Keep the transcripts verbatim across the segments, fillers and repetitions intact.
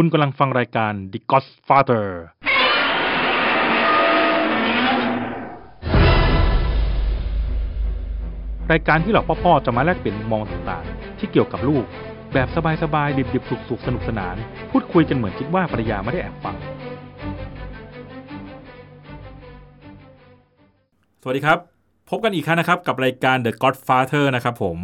คุณกำลังฟังรายการ The GozFather รายการที่เหล่าพ่อๆจะมาแลกเปลี่ยนมองต่างๆที่เกี่ยวกับลูกแบบสบายๆดิบๆสุกๆสนุกสนานพูดคุยกันเหมือนคิดว่าภรรยาไม่ได้แอบฟังสวัสดีครับพบกันอีกครั้งนะครับกับรายการ The GozFather นะครับผม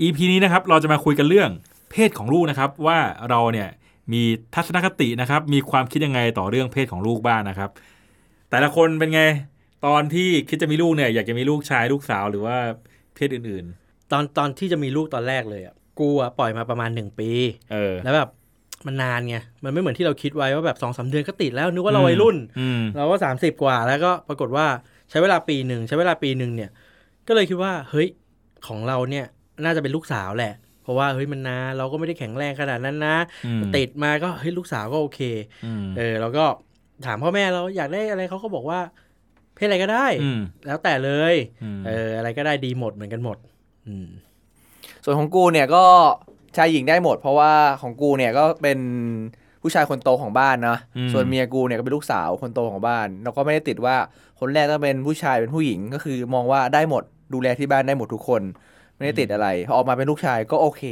อี พี นี้นะครับเราจะมาคุยกันเรื่องเพศของลูกนะครับว่าเราเนี่ยมีทัศนคตินะครับมีความคิดยังไงต่อเรื่องเพศของลูกบ้าง น, นะครับแต่ละคนเป็นไงตอนที่คิดจะมีลูกเนี่ยอยากจะมีลูกชายลูกสาวหรือว่าเพศอื่นๆตอนตอนที่จะมีลูกตอนแรกเลยอ่ะกูอ่ะปล่อยมาประมาณหนึ่งปีเออแล้วแบบมันนานไงมันไม่เหมือนที่เราคิดไว้ว่าแบบ สองถึงสาม เดือนก็ติดแล้วนึกว่าเราวัยรุ่นเราก็สามสิบกว่าแล้วก็ปรากฏว่าใช้เวลาปีนึงใช้เวลาปีนึงเนี่ยก็เลยคิดว่าเฮ้ยของเราเนี่ยน่าจะเป็นลูกสาวแหละเพราะว่าเฮ้ยมันนะเราก็ไม่ได้แข็งแรงขนาดนั้นนะติดมาก็เฮ้ยลูกสาวก็โอเคเออเราก็ถามพ่อแม่เราอยากได้อะไรเขาก็บอกว่าเพศอะไรก็ได้แล้วแต่เลยเอออะไรก็ได้ดีหมดเหมือนกันหมดส่วนของกูเนี่ยก็ชายหญิงได้หมดเพราะว่าของกูเนี่ยก็เป็นผู้ชายคนโตของบ้านเนาะส่วนเมียกูเนี่ยก็เป็นลูกสาวคนโตของบ้านเราก็ไม่ได้ติดว่าคนแรกต้องเป็นผู้ชายเป็นผู้หญิงก็คือมองว่าได้หมดดูแลที่บ้านได้หมดทุกคนไม่ได้ติดอะไรพอออกมาเป็นลูกชายก็โอเค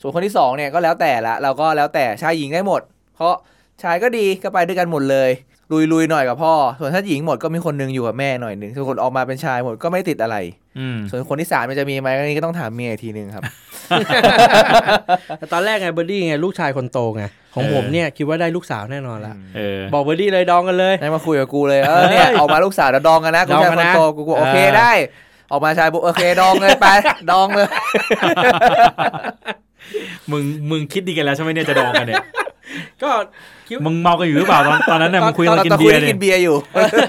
ส่วนคนที่สองเนี่ยก็แล้วแต่ละเราก็แล้วแต่ชายหญิงได้หมดเพราะชายก็ดีก็ไปด้วยกันหมดเลยลุยๆหน่อยกับพ่อส่วนถ้าหญิงหมดก็มีคนนึงอยู่กับแม่หน่อยนึงส่วนคนออกมาเป็นชายหมดก็ไม่ติดอะไรส่วนคนที่สามมันจะมีไหมอันนี้ก็ต้องถามเมียอีกทีนึงครับ ตอนแรกไงเบอร์ดี้ไงลูกชายคนโตไงของผมเนี่ยคิดว่าได้ลูกสาวแน่นอนละบอกเบอร์ดี้เลยดองกันเลยมาคุยกับกูเลยเออเนี่ยออกมาลูกสาวเดี๋ยวดองกันนะกูชายคนโตกูโอเคได้ออกมาชายบุโอเคดองเลยไปดองเลยมึงมึงคิดดีกันแล้วใช่ไหมเนี่ยจะดองกันเนี่ยก็มึงเมากันอยู่หรือเปล่าตอนตอนนั้นเนี่ยมึงคุยกันกินเบียร์เนี่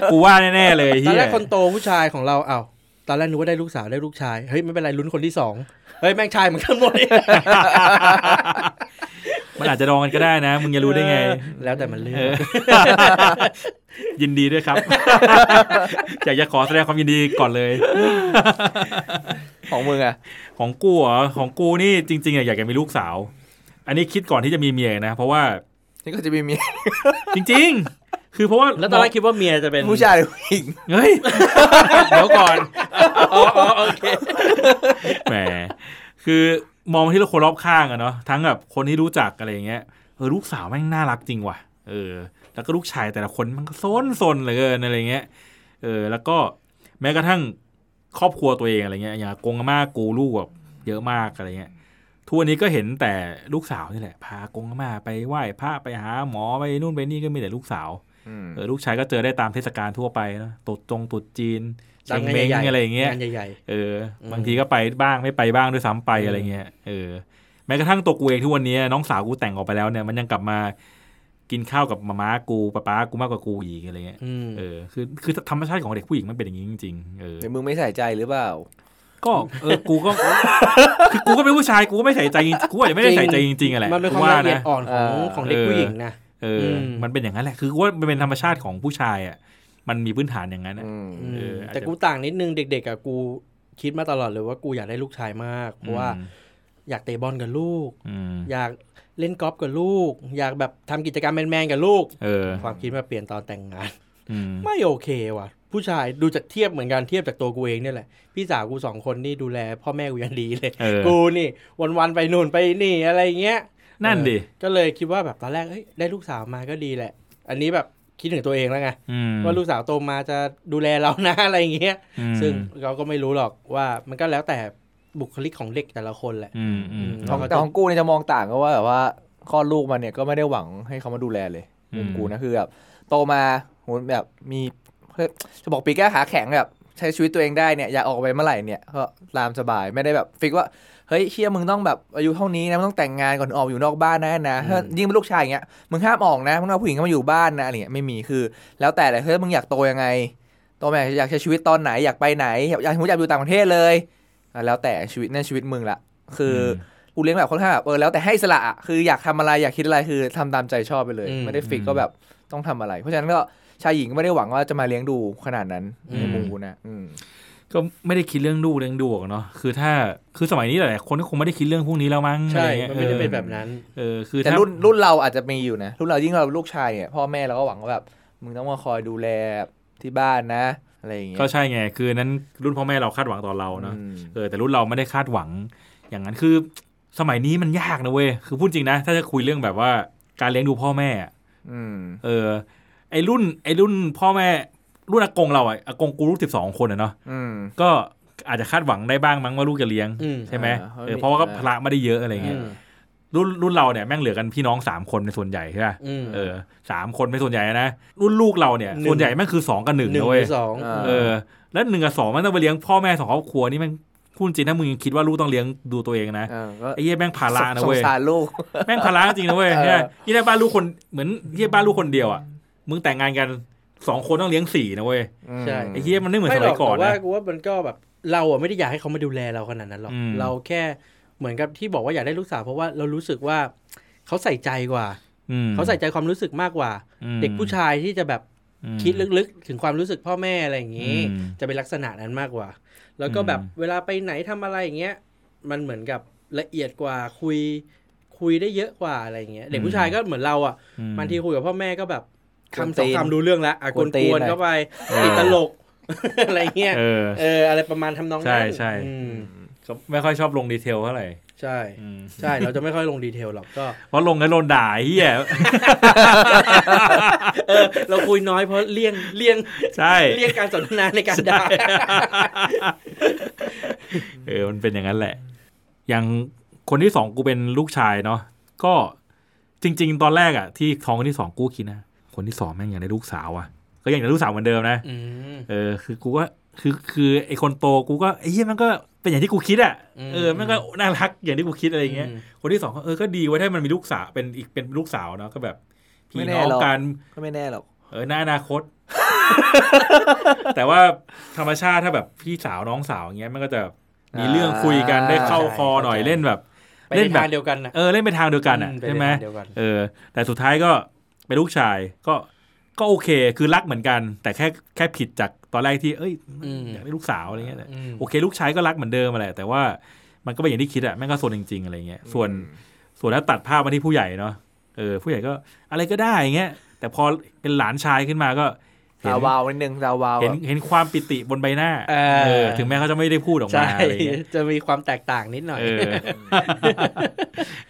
ยกูว่าแน่ๆเลยตอนแรกคนโตผู้ชายของเราเอ้าตอนแรกนึกว่าได้ลูกสาวได้ลูกชายเฮ้ยไม่เป็นไรลุ้นคนที่สองเฮ้ยแม่งชายเหมือนกันหมดมันอาจจะดองกันก็ได้นะมึงจะรู้ได้ไงแล้วแต่มันเลือกยินดีด้วยครับอยากจะขอแสดงความยินดีก่อนเลยของมึงอ่ะของกูเหรอของกูนี่จริงๆอยากจะมีลูกสาวอันนี้คิดก่อนที่จะมีเมียนะเพราะว่านี่ก็จะมีเมียจริงๆคือเพราะว่าแล้วตอนแรกคิดว่าเมียจะเป็นผู้ชายหรือผู้หญิงเฮ้ยเดี๋ยวก่อนอ๋อโอเคแหมคือมองที่คนรอบข้างอะเนาะทั้งแบบคนที่รู้จักอะไรอย่างเงี้ยเออลูกสาวแม่งน่ารักจริงว่ะเออแล้วก็ลูกชายแต่ละคนมันก็ซนๆเหลือเกินอะไรเงี้ยเออแล้วก็แม้กระทั่งครอบครัวตัวเองอะไรเงี้ยอย่างกงอาม่ากูลูกแบบเยอะมากอะไรเงี้ยทุกวันนี้ก็เห็นแต่ลูกสาวนี่แหละพากงอาม่าไปไหว้พระไปหาหมอไปนู่นไปนี่ก็มีแต่ลูกสาวเออลูกชายก็เจอได้ตามเทศกาลทั่วไปนะตุ๊ดจงตุ๊ดจีนเชงเม้งอะไรอย่างเงี้ยเออบางทีก็ไปบ้างไม่ไปบ้างด้วยซ้ำไปอะไรเงี้ยเออแม้กระทั่งตัวกูเองทุกวันนี้น้องสาวกูแต่งออกไปแล้วเนี่ยมันยังกลับมากินข้าวกับมาม่ากูป๊าป๊ากูมากกว่ากูอีกอะไรเงี้ยเออคือคือธรรมชาติของเด็กผู้หญิงมันเป็นอย่างนี้จริงๆเออแต่มึงไม่ใส่ใจหรือเปล่าก็เออกูก็คือกูก็เป็นผู้ชายกูก็ไม่ใส่ใจกูอาจจะไม่ได้ใส่ใจจริงๆอะไรมันเป็นความละเอียดอ่อนของของเด็กผู้หญิงนะเออมันเป็นอย่างนั้นแหละคือว่ามันเป็นธรรมชาติของผู้ชายอ่ะมันมีพื้นฐานอย่างนั้นอ่ะแต่กูต่างนิดนึงเด็กๆอ่ะกูคิดมาตลอดเลยว่ากูอยากได้ลูกชายมากเพราะว่าอยากเตะบอลกับลูกอยากเล่นกอล์ฟกับลูกอยากแบบทำกิจกรรมแมนๆกับลูกความคิดมาเปลี่ยนตอนแต่งงานไม่โอเคว่ะผู้ชายดูจากเทียบเหมือนกันเทียบจากตัวกูเองเนี่ยแหละพี่สาวกูสองคนนี่ดูแลพ่อแม่กูอย่างดีเลยกูนี่วันๆไปนู่นไปนี่อะไรเงี้ยนั่นดิก็เลยคิดว่าแบบตอนแรกเอ้ยได้ลูกสาวมาก็ดีแหละอันนี้แบบคิดถึงตัวเองแล้วไงว่าลูกสาวโตมาจะดูแลเรานะอะไรเงี้ยซึ่งเราก็ไม่รู้หรอกว่ามันก็แล้วแต่บุคลิกของเด็กแต่ละคนแหละแต่ของกูเนี่ยจะมองต่างก็ว่าแบบว่าคลอดลูกมาเนี่ยก็ไม่ได้หวังให้เขามาดูแลเลยกูนะคือแบบโตมาโหแบบมีจะบอกปีกแก้ขาแข็งแบบใช้ชีวิตตัวเองได้เนี่ยอยากออกไปเมื่อไหร่เนี่ยก็ตามสบายไม่ได้แบบฟิกว่าเฮ้ยเชี่ยมึงต้องแบบอายุเท่านี้นะมึงต้องแต่งงานก่อนออกอยู่นอกบ้านนะนะยิ่งเป็นลูกชายอย่างเงี้ยมึงห้ามออกนะมึงเอาผู้หญิงเข้ามาอยู่บ้านนะอะไรเงี้ยไม่มีคือแล้วแต่เลยเฮ้ยมึงอยากโตยังไงโตแบบอยากใช้ชีวิตตอนไหนอยากไปไหนอยากอยากอยากอยู่ต่างประเทศเลยแล้วแต่ชีวิตนั่นชีวิตมึงละคือกูเลี้ยงแบบค่อนข้างแบบเออแล้วแต่ให้สละคืออยากทำอะไรอยากคิดอะไรคือทำตามใจชอบไปเลยไม่ได้ฟิกก็แบบต้องทำอะไรเพราะฉะนั้นก็ชายหญิงก็ไม่ได้หวังว่าจะมาเลี้ยงดูขนาดนั้นในมุมกูนะ ก็ไม่ได้คิดเรื่องลูกเลี้ยงดูเนาะคือถ้าคือสมัยนี้หลายๆคนก็คงไม่ได้คิดเรื่องพวกนี้แล้วมั้งใช่มันไม่ได้เป็นแบบนั้นเออคือแต่รุ่นรุ่นเราอาจจะมีอยู่นะรุ่นเรายิ่งเราลูกชายเนี่ยพ่อแม่เราก็หวังว่าแบบมึงต้องมาคอยดูแลที่บ้านนะอะไรอย่างเงี้ยก็ใช่ไงคือนั้นรุ่นพ่อแม่เราคาดหวังต่อเราเนาะเออแต่รุ่นเราไม่ได้คาดหวังอย่างนั้นคือสมัยนี้มันยากนะเว้ยคือพูดจริงนะถ้าจะคุยเรื่องแบบว่าการเลี้ยงดูพ่อแม่อืมเออไอ้รุ่นไอ้รุ่นพ่อแม่รุ่นอากงเราอ่ะอากงกูลูกสิบสองคนอ่ะเนาะก็อาจจะคาดหวังได้บ้างมั้งว่าลูกจะเลี้ยงใช่ไหมเออเพราะว่าก็พละไม่ได้เยอะอะไรเงี้ยรุ่นรุ่นเราเนี่ยแม่งเหลือกันพี่น้องสามคนในส่วนใหญ่ใช่ป่ะเออสามคนเป็นส่วนใหญ่นะรุ่นลูกเราเนี่ยส่วนใหญ่แม่งคือสองกับหนึ่งนะเว้ยเออแล้วหนึ่งกับสองมันต้องไปเลี้ยงพ่อแม่สองครอบครัวนี่แม่งพูดจริงถ้ามึงยังคิดว่าลูกต้องเลี้ยงดูตัวเองนะไอ้เหี้ยแม่งภาระนะเว้ยสงสารลูกแม่งภาระจริงนะเว้ยเนี่ยที่ได้บ้านลูกคนเหมือนเหี้ยบ้านลูกคนเดียวอ่ะมึงแต่งงานกันสองคนต้องเลี้ยงสี่นะเว้ยใช่ไอ้เหี้ยมันไม่เหมือนสมัยก่อนนะว่ากูว่ามันก็แบบเราอ่ะไม่ได้อยากให้เขามาดูแลเราขนาดนั้นหรอกเราแค่เหมือนกับที่บอกว่าอยากได้ลูกสาวเพราะว่าเรารู้สึกว่าเขาใส่ใจกว่าเขาใส่ใจความรู้สึกมากกว่าเด็กผู้ชายที่จะแบบคิดลึกๆถึงความรู้สึกพ่อแม่อะไรอย่างงี้จะเป็นลักษณะนั้นมากกว่าแล้วก็แบบเวลาไปไหนทำอะไรอย่างเงี้ยมันเหมือนกับละเอียดกว่าคุยคุยได้เยอะกว่าอะไรอย่างเงี้ยเด็กผู้ชายก็เหมือนเราอ่ะบางทีคุยกับพ่อแม่ก็แบบคำสองคำรู้เรื่องแล้วอ่ะกวนๆเข้าไปติดตลกอะไรเงี้ยเอออะไรประมาณทำนองนั้นใช่ไม่ค่อยชอบลงดีเทลเท่าไหร่ใช่ใช่เราจะไม่ค่อยลงดีเทลหรอกก็เพราะลงแล้วโดนด่าเหี้ยเออเราคุยน้อยเพราะเลี่ยงเลี่ยงใช่เลี่ยงการสนทนาในการด่าเออมันเป็นอย่างนั้นแหละอย่างคนที่สองกูเป็นลูกชายเนาะก็จริงๆตอนแรกอ่ะที่ท้องคนที่สองกูคิดนะคนที่สองแม่งอยากได้ลูกสาวอ่ะก็อยากได้ลูกสาวเหมือนเดิมนะเออคือกูก็คือคือไอคนโตกูก็ไอ้เหี้ยมันก็เป็นอย่างที่กูคิดอ่ะเออมันก็น่ารักอย่างที่กูคิดอะไรอย่างเงี้ยคนที่สองก็เออก็ดีไว้ถ้ามันมีลูกสาวเป็นอีกเป็นลูกสาวเนาะก็แบบพี่น้องกันก็ไม่แน่หรอกเออในอนาคต แต่ว่าธรรมชาติถ้าแบบพี่สาวน้องสาวอย่างเงี้ยมันก็จะมีเรื่องคุยกันได้เข้าคอหน่อยเล่นแบบเล่นแบบเดียวกันเออเล่นไปทางเดียวกันอ่ะใช่ไหมเออแต่สุดท้ายก็เป็นลูกชายก็ก็โอเคคือรักเหมือนกันแต่แค่แค่ผิดจากตอนแรกที่เอ้ยอยากได้ลูกสาวอะไรเงี้ยแหละโอเคลูกชายก็รักเหมือนเดิมแหละแต่ว่ามันก็เป็นอย่างที่คิดอะแม่งก็โซนจริงๆอะไรเงี้ยส่วนส่วนถ้าตัดภาพมาที่ผู้ใหญ่เนาะเออผู้ใหญ่ก็อะไรก็ได้อย่างเงี้ยแต่พอเป็นหลานชายขึ้นมาก็เห็นวาวนิดนึงวาวเห็นเห็นความปิติบนใบหน้าเออถึงแม้เขาจะไม่ได้พูดออกมาอะไรเงี้ยจะมีความแตกต่างนิดหน่อยเออ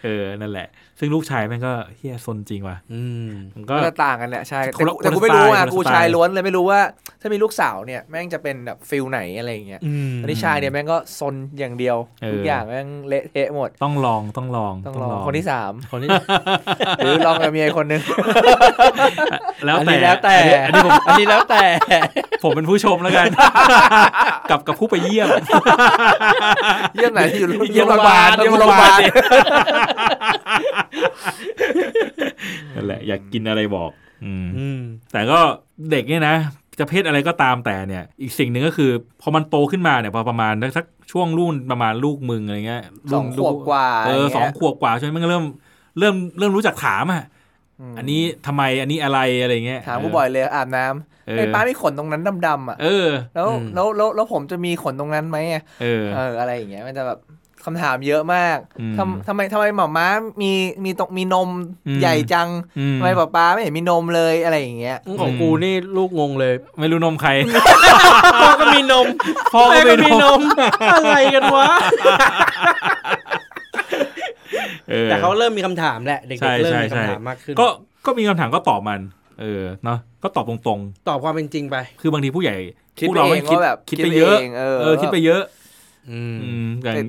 เออนั่นแหละซึ่งลูกชายแม่งก็เฮี้ยซนจริงว่ะอืมมันก็ต่างกันแหละใช่แต่กูไม่รู้อ่ะกูชายล้วนเลยไม่รู้ว่าถ้ามีลูกสาวเนี่ยแม่งจะเป็นแบบฟิลไหนอะไรอย่างเงี้ยอันนี้ชายเนี่ยแม่งก็ซนอย่างเดียวทุกอย่างแม่งเละเทะหมดต้องลองต้องลองต้องลองคนที่สามคนที่หรือลองกับเมียคนนึงแล้วแต่แล้วแต่อันนี้ผมอันนี้แล้วแต่ผมเป็นผู้ชมแล้วกันกับกับผู้ไปเยี่ยมเยี่ยมไหนที่อยู่เยี่ยมโรงพยาบาลเยี่ยมโรงพยาบาลนั่นแหละอยากกินอะไรบอกอืมแต่ก็เด็กเนี่ยนะจะเพศอะไรก็ตามแต่เนี่ยอีกสิ่งหนึ่งก็คือพอมันโตขึ้นมาเนี่ยพอประมาณสักช่วงรุ่นประมาณลูกมึงอะไรเงี้ยสองขวบกว่าเออสองขวบกว่าใช่ไหมมันเริ่มเริ่มเริ่มรู้จักถามอะอันนี้ทำไมอันนี้อะไรอะไรเงี้ยถามกูบ่อยเลยอาบน้ำไอ้ป้ามีขนตรงนั้นดำๆอ่ะเออแล้วแล้วแล้วผมจะมีขนตรงนั้นไหมเออเอออะไรอย่างเงี้ยมันจะแบบคำถามเยอะมากทำทำไมทำไมหม่าม้ามีมีตรงมีนมใหญ่จังทำไมป้าป้าไม่เห็นมีนมเลยอะไรอย่างเงี้ยของกูนี่ลูกงงเลยไม่รู้นมใครพ่อก็มีนมพ่อก็มีนมอะไรกันวะแต่เขาเริ่มมีคำถามแหละเด็กๆเริ่มมีคำถามมากขึ้นก็ก็มีคำถามก็ตอบมันเออเนาะก็ตอบตรงๆตอบความเป็นจริงไปคือบางทีผู้ใหญ่พวกเราไม่คิดคิดไปเยอะเออคิดไปเยอะ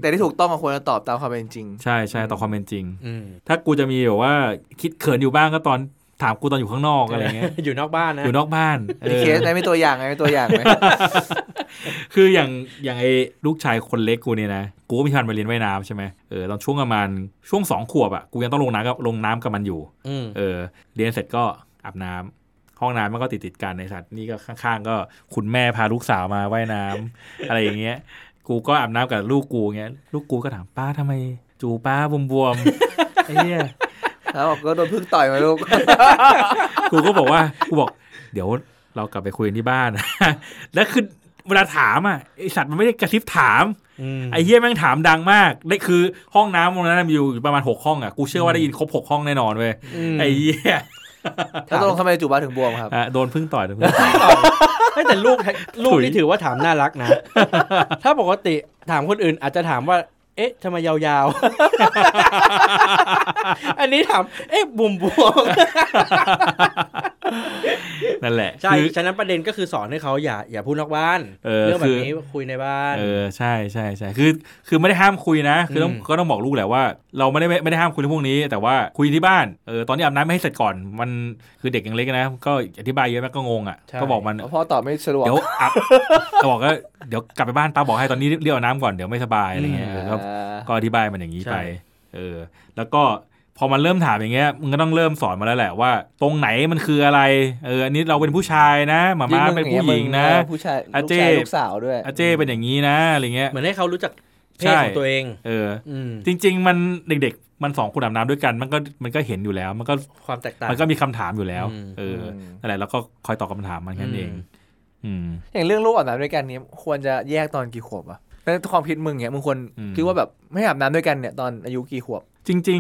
แต่ที่ถูกต้องควรจะตอบตามความเป็นจริงใช่ใช่ตอบความเป็นจริงถ้ากูจะมีแบบว่าคิดเขินอยู่บ้างก็ตอนถามกูตอนอยู่ข้างนอกอะไรเงี้ยอยู่นอกบ้านนะอยู่นอกบ้านมีเคสไหนมีตัวอย่างไหมมีตัวอย่างไหมคืออย่างอย่างไอ้ลูกชายคนเล็กกูเนี่ยนะกูก็มีการไปเรียนว่ายน้ำใช่ไหมเออตอนช่วงประมาณช่วงสองขวบอ่ะกูยังต้องลงน้ำกับลงน้ำกับมันอยู่เออเรียนเสร็จก็อาบน้ำห้องน้ำมันก็ติดติดกันในสัตว์นี่ก็ข้างๆก็คุณแม่พาลูกสาวมาว่ายน้ำ อะไรอย่างเงี้ยกูก็อาบน้ำกับลูกกูเงี้ยลูกกูก็ถามป้าทำไมจูป้าบวมๆไอ้เนี่ยแล้วบอกก็โดนพึ่งต่อยมาลูกกูก็บอกว่ากูบอกเดี๋ยวเรากลับไปคุยที่บ้านแล้วคือ เวลาถามอ่ะไอสัตว์มันไม่ได้กระซิบถามไอ้เหี้ยแม่งถามดังมากได้คือห้องน้ำตรงนั้นมีอยู่ประมาณหกห้องอ่ะกูเชื่อว่าได้ยินครบหกห้องแน่นอนเว้ยไอ้เหี้ยแล้วตกลงทำไมจูบาถึงบวมครับโดนพึ่งต่อยโดนพึ่งต่อยแต่ลูกลูกนี่ถือว่าถามน่ารักนะถ้าปกติถามคนอื่นอาจจะถามว่าเอ๊ะทำไมยาวๆอันนี้ถามเอ๊ะบุ่มบวมนั่นแหละใช่ฉะนั้นประเด็นก็คือสอนให้เขาอย่าอย่าพูดนอกบ้านเรื่องแบบนี้คุยในบ้านเออใช่ใช่ใช่คือคือไม่ได้ห้ามคุยนะคือต้องก็ต้องบอกลูกแหละว่าเราไม่ได้ไม่ได้ห้ามคุยเรื่องพวกนี้แต่ว่าคุยที่บ้านเออตอนนี้อาบน้ำไม่ให้เสร็จก่อนมันคือเด็กยังเล็กนะก็อธิบายเยอะมากก็งงอ่ะก็บอกมันพ่อตอบไม่สะดวกเดี๋ยวอับก็บอกว่าเดี๋ยวกลับไปบ้านตาบอกให้ตอนนี้เรียกอาบน้ำก่อนเดี๋ยวไม่สบายอะไรเงี้ยก็อธิบายมันอย่างนี้ไปเออแล้วก็พอมันเริ่มถามอย่างเงี้ยมึงก็ต้องเริ่มสอนมาแล้วแหละว่าตรงไหนมันคืออะไรเอออันนี้เราเป็นผู้ชายนะหม่าม้าเป็นผู้หญิงนะอาเจ้ลูกสาวด้วยอาเจ้เป็นอย่างนี้นะอะไรเงี้ยเหมือนให้เขารู้จักเพศของตัวเองเออจริงๆมันเด็กๆมันสองคนอาบน้ำด้วยกันมันก็มันก็เห็นอยู่แล้วมันก็ความแตกต่างมันก็มีคำถามอยู่แล้วเออนั่นแหละแล้วก็คอยตอบคำถามมันแค่นั้นเองอย่างเรื่องลูกอาบน้ำด้วยกันนี้ควรจะแยกตอนกี่ขวบอะแต่ความคิดมึงเนี่ยมึงควรคิดว่าแบบไม่อาบน้ำด้วยกันเนี่ยตอนอายุกี่ขวบจริงๆ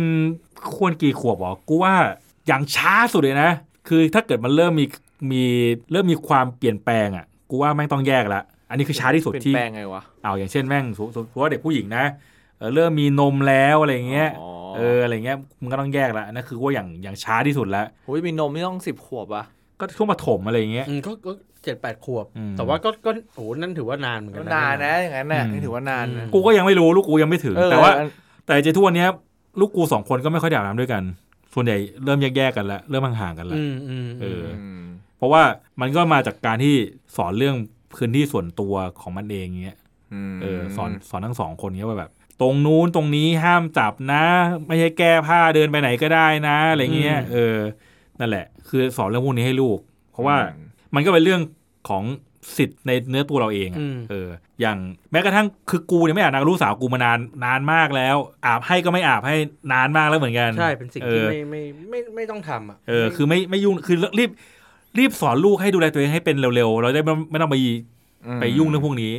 ควรกี่ขวบหรอกูว่าอย่างช้าสุดเลยนะคือถ้าเกิดมันเริ่มมีมีเริ่มมีความเปลี่ยนแปลงอ่ะกูว่าแม่งต้องแยกละอันนี้คือช้าที่สุดที่เปลี่ยนแปลงไงวะเอาอย่างเช่นแม่งสมมติว่าเด็กผู้หญิงนะเออเริ่มมีนมแล้วอะไรเงี้ยเอออะไรเงี้ยมึงก็ต้องแยกละนั่นคือว่าอย่างอย่างช้าที่สุดละโอ้ยมีนมนี่ต้องสิบขวบอ่ะก็ช่วงประถมอะไรเงี้ยอืมก็ก็เจ็ดแปดขวบแต่ว่าก็ก็โอ้นั่นถือว่านานเหมือนกันนานนะอย่างนั้นนะนี่ถือว่านานกูก็ยังไม่รู้ลูกกูยังไม่ถึงแต่ว่าแต่เจทุกวันนี้ลูกกูสองคนก็ไม่ค่อยอาบน้ำด้วยกันส่วนใหญ่เริ่มแยกๆกันแล้วเริ่มห่างๆกันแล้วเออเพราะว่ามันก็มาจากการที่สอนเรื่องพื้นที่ส่วนตัวของมันเองเงี้ยเออสอนสอนทั้งสองคนเงี้ยว่าแบบตรงนู้นตรงนี้ห้ามจับนะไม่ใช่แก้ผ้าเดินไปไหนก็ได้นะอะไรเงี้ยเออนั่นแหละคือสอนเรื่องพวกนี้ให้ลูกเพราะว่ามันก็เป็นเรื่องของสิทธิ์ในเนื้อตัวเราเองเอออย่างแม้กระทั่งคือกูเนี่ยไม่อาบน้ำลูกสาวกูมานานนานมากแล้วอาบให้ก็ไม่อาบให้นานมากแล้วเหมือนกันใช่เป็นสิ่งที่ไม่ไม่ไม่ไม่ต้องทำอ่ะเออคือไม่ไม่ยุ่งคือรีบรีบสอนลูกให้ดูแลตัวเองให้เป็นเร็วๆเราได้ไม่ต้องไปไปยุ่งเรื่องพวกนี้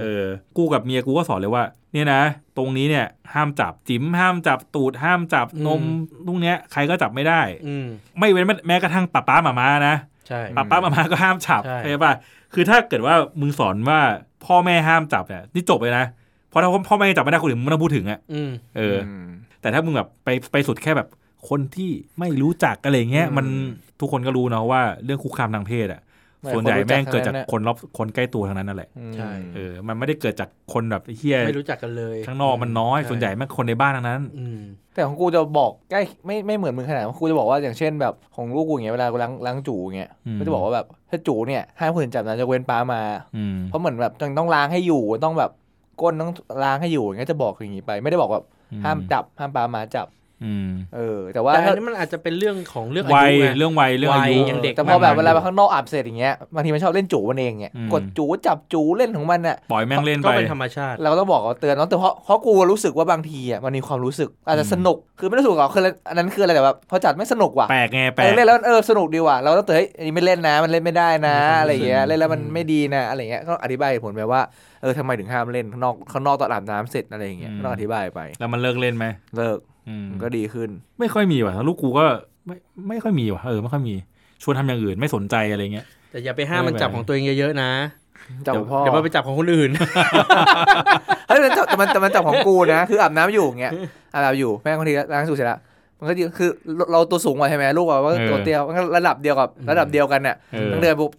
เออกูกับเมียกูก็สอนเลยว่าเนี่ยนะตรงนี้เนี่ยห้ามจับจิ้มห้ามจับตูดห้ามจับนมตรงเนี้ยใครก็จับไม่ได้ไม่เว้นแม้กระทั่งป้าป้าหม่าม้านะป้าป้าหม่าม้าก็ห้ามจับใช่ป่ะคือถ้าเกิดว่ามึงสอนว่าพ่อแม่ห้ามจับเนี่ยนี่จบเลยนะเพราะถ้าพ่อแม่จับไม่ได้คนอื่นมึงไม่ต้องพูดถึงอ่ะเออแต่ถ้ามึงแบบไปไปสุดแค่แบบคนที่ไม่รู้จักอะไรเงี้ยมันทุกคนก็รู้เนาะว่าเรื่องคุกคามทางเพศอ่ะส่วนใหญ่แม่งเกิดจากคนรอบคนใกล้ตัวทั้งนั้นนั่นแหละใช่เออมันไม่ได้เกิดจากคนแบบเฮียไม่รู้จักกันเลยข้างนอกมันน้อยส่วนใหญ่แม่งคนในบ้านทั้งนั้นแต่ของกูจะบอกใกล้ไม่ไม่เหมือนมึงขนาดกูจะบอกว่าอย่างเช่นแบบของลูกกูอย่างเงี้ยเวลากูล้างล้างจู่เงี้ยก็จะบอกว่าแบบถ้าจู่เนี่ยห้ามคนอื่นจับนะจะเว้นป้ามาเพราะเหมือนแบบต้องล้างให้อยู่ต้องแบบก้นต้องล้างให้อยู่อย่างเงี้ยจะบอกอย่างงี้ไปไม่ได้บอกแบบห้ามจับห้ามป้ามาจับเออแต่ว่าอันนี้มันอาจจะเป็นเรื่องของเรื่องอายุเรื่องวัยเรื่องอายุอย่างเด็กแต่พอแบบเวลาไปข้างนอกอาบเสร็จอย่างเงี้ยบางทีมันชอบเล่นจู่มันเองเนี่ยกดจู่จับจู่เล่นของมันอ่ะปล่อยแม่งเล่นไปก็เป็นธรรมชาติเราต้องบอกเตือนน้องแต่เพราะเพราะกูรู้สึกว่าบางทีอ่ะมันมีความรู้สึกอาจจะสนุกคือไม่รู้สึกหรอกคืออันนั้นคืออะไรแต่แบบพอจัดไม่สนุกว่ะแปลกไงแปลกเล่นแล้วเออสนุกดีว่ะเราต้องเตือนไอ้นี่ไม่เล่นนะมันเล่นไม่ได้นะอะไรเงี้ยเล่นแล้วมันไม่ดีนะอะไรเงี้ยก็อธิบายผลไปว่าเออทำไมถึงห้ามเล่นข้างนอกข้างนอกตอนอาบน้ำเสร็จอะไรอย่างเงี้ยต้องอธิบายไปแล้วมันเลิกเล่นไหมเลิกก็ดีขึ้นไม่ค่อยมีว่ะลูกกูก็ไม่ไม่ค่อยมีว่ะเออไม่ค่อยมีชวนทำอย่างอื่นไม่สนใจอะไรเงี้ยแต่อย่าไปห้ามมันจับของตัวเองเยอะๆนะจับพ่อเดี๋ยวมันไปจับของคนอื่นเฮ้ยมันจับแต่มันแต่มันจับของกูนะคืออาบน้ำอยู่เงี้ยอาบอยู่แม่คนทีล้างสูตรเสร็จแล้วมันก็คือเราตัวสูงกว่าใช่ไหมลูกว่าตัวเตี้ยมันก็ระดับเดียวกับระดับเดียวกันเนี่ยตั้งเดือนปุ๊บ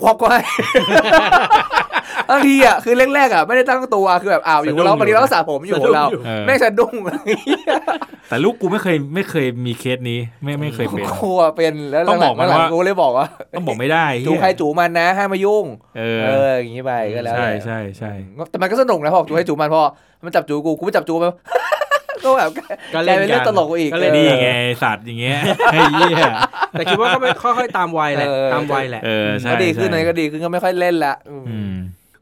ควักก็ให้บางทีอ่ะคือแรกๆอ่ะไม่ได้ตั้งตัวคือแบบอ้าวอยู่เราบางทีเราสระผมอยู่เราแม่งสะดุ้งอะไรแต่ลูกกูไม่เคยไม่เคยมีเคสนี้ไม่ไม่เคยเป็นกลัวเป็นแล้วต้องบอกมันว่ากูเลยบอกว่าต้องบอกไม่ได้จูใครจูมันนะให้มายุ่งเอออย่างนี้ไปก็แล้วใช่ใช่ใช่แต่มันก็สนุกนะพอจูให้จูมันพอมันจับจูกูกูไม่จับจูมันก็แบบก็เล่นเล่นตลกอีกก็เลยดีไงสัตว์อย่างเงี้ยไอ้เหี้ยแต่คิดว่าก็ไม่ค่อยๆตามวัยแหละตามวัยแหละก็ดีขึ้นเลยก็ดีขึ้นก็ไม่ค่อยเล่นล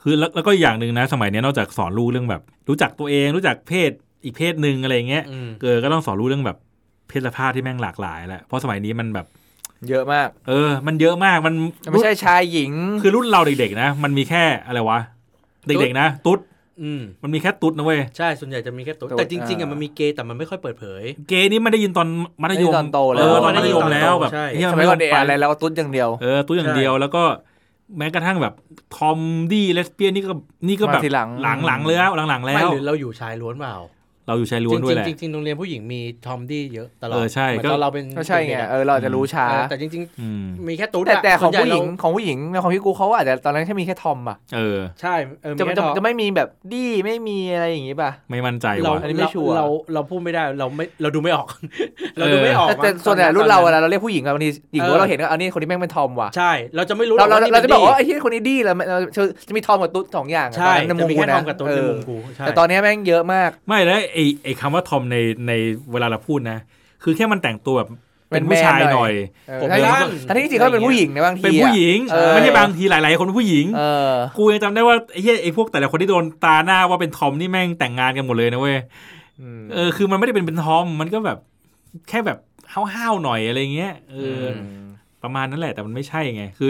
ะคือแล้วก็อย่างนึงนะสมัยนี้นอกจากสอนลูกเรื่องแบบรู้จักตัวเองรู้จักเพศอีกเพศนึงอะไรเงี้ยเออก็ต้องสอนลูกเรื่องแบบเพศภาพที่แม่งหลากหลายแหละเพราะสมัยนี้มันแบบ เยอะมากเออมันเยอะมากมันไม่ใช่ชายหญิงคือรุ่นเราเด็กๆนะมันมีแค่อะไรวะเด็กๆนะตุ๊ดอืมมันมีแค่ตุ๊ดนะเว้ยใช่ส่วนใหญ่จะมีแค่ตุ๊ดแต่จริงๆอ่ะมันมีเกย์แต่มันไม่ค่อยเปิดเผยเกย์นี่มันได้ยินตอนมัธยมโตแล้วเออตอนมัธยมแล้วแบบที่มันไม่ได้อะไรแล้วตุ๊ดอย่างเดียวเออตุ๊ดอย่างเดียวแล้วก็แม้กระทั่งแบบทอมดี้เลสเบี้ยนนี่ก็นี่ก็แบบหลังๆเลยอ่ะหลังๆแล้วหรือเราอยู่ชายล้วนเปล่าเราอยู่ชายล้วนด้วยแหละจริงๆโรงเรียนผู้หญิงมีทอมดี้เยอะตลอดเออใช่ก็เราเป็นก็ใช่ไงเออเราจะรู้ช้าแต่จริงๆมีแค่ตุ๊ดอ่ะแต่ของผู้หญิงของผู้หญิงในความคิดกูเค้าอาจจะตอนนั้นแค่มีแค่ทอมอ่ะเออใช่เออจะจะไม่มีแบบดี้ไม่มีอะไรอย่างงี้ป่ะไม่มั่นใจว่ะอันนี้ไม่ชัวร์เราเราพูดไม่ได้เราไม่เราดูไม่ออกเราดูไม่ออกแต่ส่วนใหญ่รุ่นเราเวลาเราเรียกผู้หญิงอ่ะบางทีหญิงเราเห็นว่าอันนี้คนนี้แม่งเป็นทอมว่ะใช่เราจะไม่รู้เราเราจะบอกว่าไอ้เหี้ยคนนี้ดี้แล้วจะมีทอมกับตุ๊ดสองอย่างอ่ะในมุมกูนะแต่ตอนนี้แม่งเยอะมากไม่แล้วไอ้ไอ้คำว่าทอมในในเวลาเราพูดนะคือแค่มันแต่งตัวแบบเป็นผู้ชายหน่อยผมไม่รู้ทั้งที่จริงเขาเป็นผู้หญิงนะบางทีเป็นผู้หญิงไม่ใช่บางทีหลายๆคนเป็นผู้หญิงกูยังจำได้ว่าไอ้เหี้ยไอ้พวกแต่ละคนที่โดนตาหน้าว่าเป็นทอมนี่แม่งแต่งงานกันหมดเลยนะเว้ยเออคือมันไม่ได้เป็นเป็นทอมมันก็แบบแค่แบบห้าวๆหน่อยอะไรเงี้ยเออประมาณนั้นแหละแต่มันไม่ใช่ไงคือ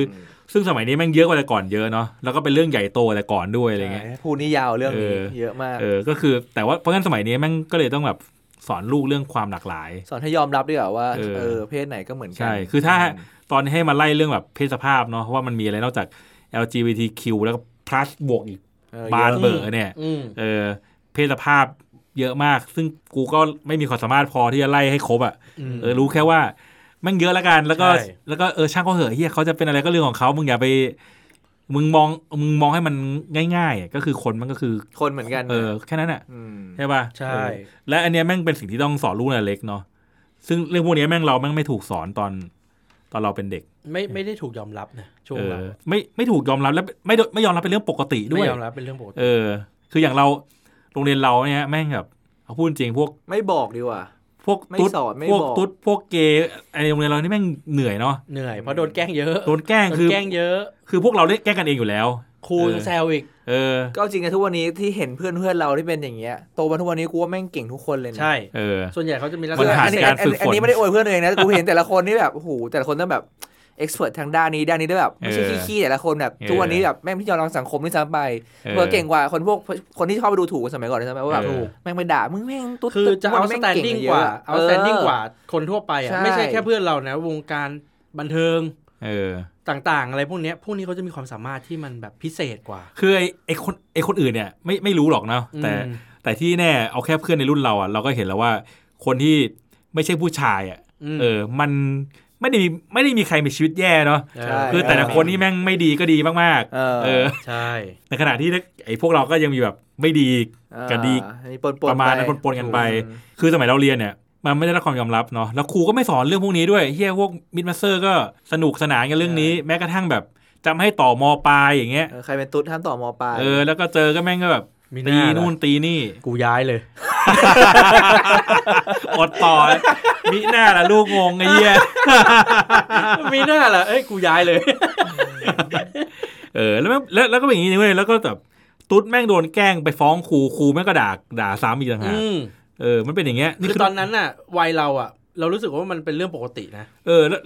ซึ่งสมัยนี้แม่งเยอะกว่าแต่ก่อนเยอะเนาะแล้วก็เป็นเรื่องใหญ่โตแต่ก่อนด้วยอะไรเงี้ยพูดนี่ยาวเรื่องนี้เยอะมากเออก็คือแต่ว่าเพราะงั้นสมัยนี้แม่งก็เลยต้องแบบสอนลูกเรื่องความหลากหลายสอนให้ยอมรับด้วยเหรอว่าเออ เออเพศไหนก็เหมือนกันใช่คือถ้าตอนให้มาไล่เรื่องแบบเพศสภาพเนาะว่ามันมีอะไรนอกจาก แอล จี บี ที คิว แล้วก็ plus บวกอีกบานเบอร์เนี่ยเออเพศสภาพเยอะมากซึ่งกูก็ไม่มีความสามารถพอที่จะไล่ให้ครบอ่ะเออรู้แค่ว่าแม่งเยอะแล้วกันแล้วก็แล้วก็เออช่างเขาเหอะเฮียเขาจะเป็นอะไรก็เรื่องของเขามึงอย่าไปมึงมองมึงมองให้มันง่ายๆก็คือคนมันก็คือคนเหมือนกันเออแค่นั้นอ่ะใช่ป่ะใช่และอันเนี้ยแม่งเป็นสิ่งที่ต้องสอนลูกในเล็กเนาะซึ่งเรื่องพวกนี้แม่งเราแม่งไม่ถูกสอนตอนตอนเราเป็นเด็กไม่ไม่ได้ถูกยอมรับนะช่วงหลังไม่ไม่ถูกยอมรับแล้วไม่ไม่ยอมรับเป็นเรื่องปกติด้วยไม่ยอมรับเป็นเรื่องปกติเออคืออย่างเราโรงเรียนเราเนี้ยแม่งแบบเอาพูดจริงพวกไม่บอกดีกว่าพวกตุ๊ดพวกตุ๊ดพวกเกย์ไอ้โรงเรียนเรานี่แม่งเหนื่อยเนาะเหนื่อยเพราะโดนแกล้งเยอะโดนแกล้งคือแกล้งเยอะคือพวกเราเล่นแกล้งกันเองอยู่แล้วครูแซวอีกเออก็จริงนะทุกวันนี้ที่เห็นเพื่อนเพื่อนเราที่เป็นอย่างเงี้ยโตมาทุกวันนี้กูว่าแม่งเก่งทุกคนเลยนะใช่เออส่วนใหญ่เขาจะมีลักษณะการฝึกฝนอันนี้ไม่ได้อวยเพื่อนเองนะกูเห็นแต่ละคนนี่แบบโอ้โหแต่ละคนต้องแบบเอ็กซ์เพิร์ททางด้านนี้ด้านนี้ด้วยแบบไม่ใช่ขี้ๆแต่ละคนแบบทุกวันนี้แบบแม่งพี่ยอมรับสังคมนี่ซ้ำไปเพื่อเก่งกว่าคนพวกคนที่ชอบไปดูถูกสมัยก่อนใช่ไหมว่าแบบแม่งไปด่ามึงแม่งตุ๊ดคือจะเอาสแตนดิ้งกว่าเอาสแตนดิ้งกว่าคนทั่วไปอ่ะไม่ใช่แค่เพื่อนเรานะวงการบันเทิงต่างๆอะไรพวกนี้พวกนี้เขาจะมีความสามารถที่มันแบบพิเศษกว่าคือไอ้คนไอ้คนอื่นเนี่ยไม่ไม่รู้หรอกนะแต่แต่ที่แน่เอาแค่เพื่อนในรุ่นเราอ่ะเราก็เห็นแล้วว่าคนที่ไม่ใช่ผู้ชายอ่ะเออมันไม่ได้มีไม่ได้มีใครมีชีวิตแย่เนาะคือแต่ละคนนี่แม่งไม่ดีก็ดีมากๆเออเออใช่ในขณะที่ไอ้พวกเราก็ยังมีแบบไม่ดีกับดีประมาณนั้นปนๆกันไปคือสมัยเราเรียนเนี่ยมันไม่ได้รับความยอมรับเนาะแล้วครูก็ไม่สอนเรื่องพวกนี้ด้วยเฮียพวกมิดมาสเตอร์ก็สนุกสนานกันเรื่องนี้แม้กระทั่งแบบจำให้ต่อมอปลายอย่างเงี้ยใครเป็นตุ๊ดท่านต่อมอปลายเออแล้วก็เจอก็แม่งก็แบบตีนู่นตีนี่กูย้ายเลยอดต่อมีหน้าล่ะลูกงงไอ้เหี้ยมีหน้าล่ะเอ้ยกูย้ายเลยเออแล้วแล้วแล้วก็อย่างงี้เว้ยแล้วก็แบบตุ๊ดแม่งโดนแกล้งไปฟ้องครูครูแม่งก็ด่าด่าซ้ำอีกต่างหากเออมันเป็นอย่างเงี้ยนี่คือตอนนั้นน่ะวัยเราอ่ะเรารู้สึกว่ามันเป็นเรื่องปกตินะเออแล้ว